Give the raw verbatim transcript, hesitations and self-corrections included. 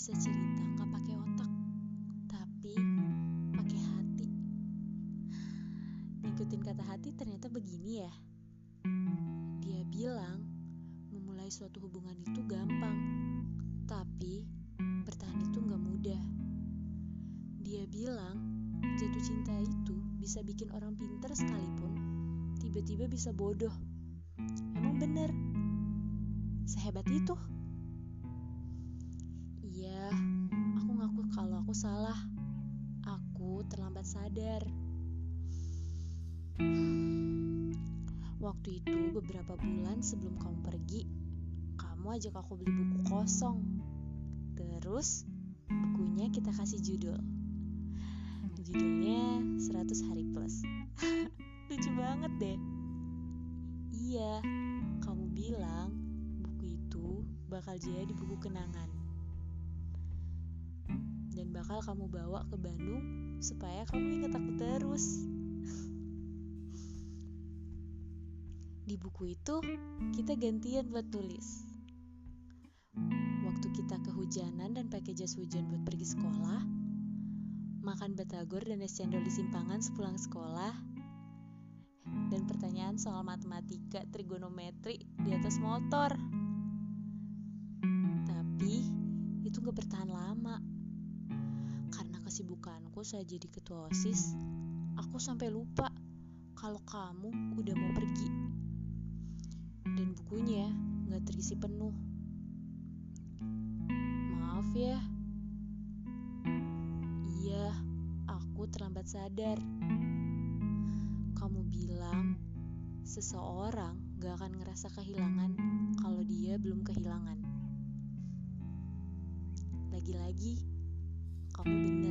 bisa cerita nggak pakai otak, tapi pakai hati. Ngikutin kata hati ternyata begini ya. Dia bilang memulai suatu hubungan itu gampang, tapi bertahan itu nggak mudah. Dia bilang jatuh cinta itu bisa bikin orang pinter sekalipun tiba-tiba bisa bodoh. Emang bener? Sehebat itu? Iya, aku ngaku kalau aku salah. Aku terlambat sadar. Waktu itu beberapa bulan sebelum kamu pergi, kamu ajak aku beli buku kosong. Terus bukunya kita kasih judul. Judulnya seratus hari plus. Lucu banget deh. Iya, kamu bilang buku itu bakal jadi buku kenangan. Dan bakal kamu bawa ke Bandung supaya kamu ingat aku terus. Di buku itu kita gantian buat tulis. Waktu kita kehujanan dan pakai jas hujan buat pergi sekolah, makan batagor dan es cendol di simpangan sepulang sekolah, dan pertanyaan soal matematika trigonometri di atas motor. Tapi itu gak bertahan lama. Karena kesibukanku saat jadi ketua OSIS, aku sampai lupa kalau kamu udah mau pergi. Dan bukunya gak terisi penuh. Maaf ya. Iya, aku terlambat sadar. Kamu bilang seseorang gak akan ngerasa kehilangan kalau dia belum kehilangan. Lagi-lagi, kamu benar.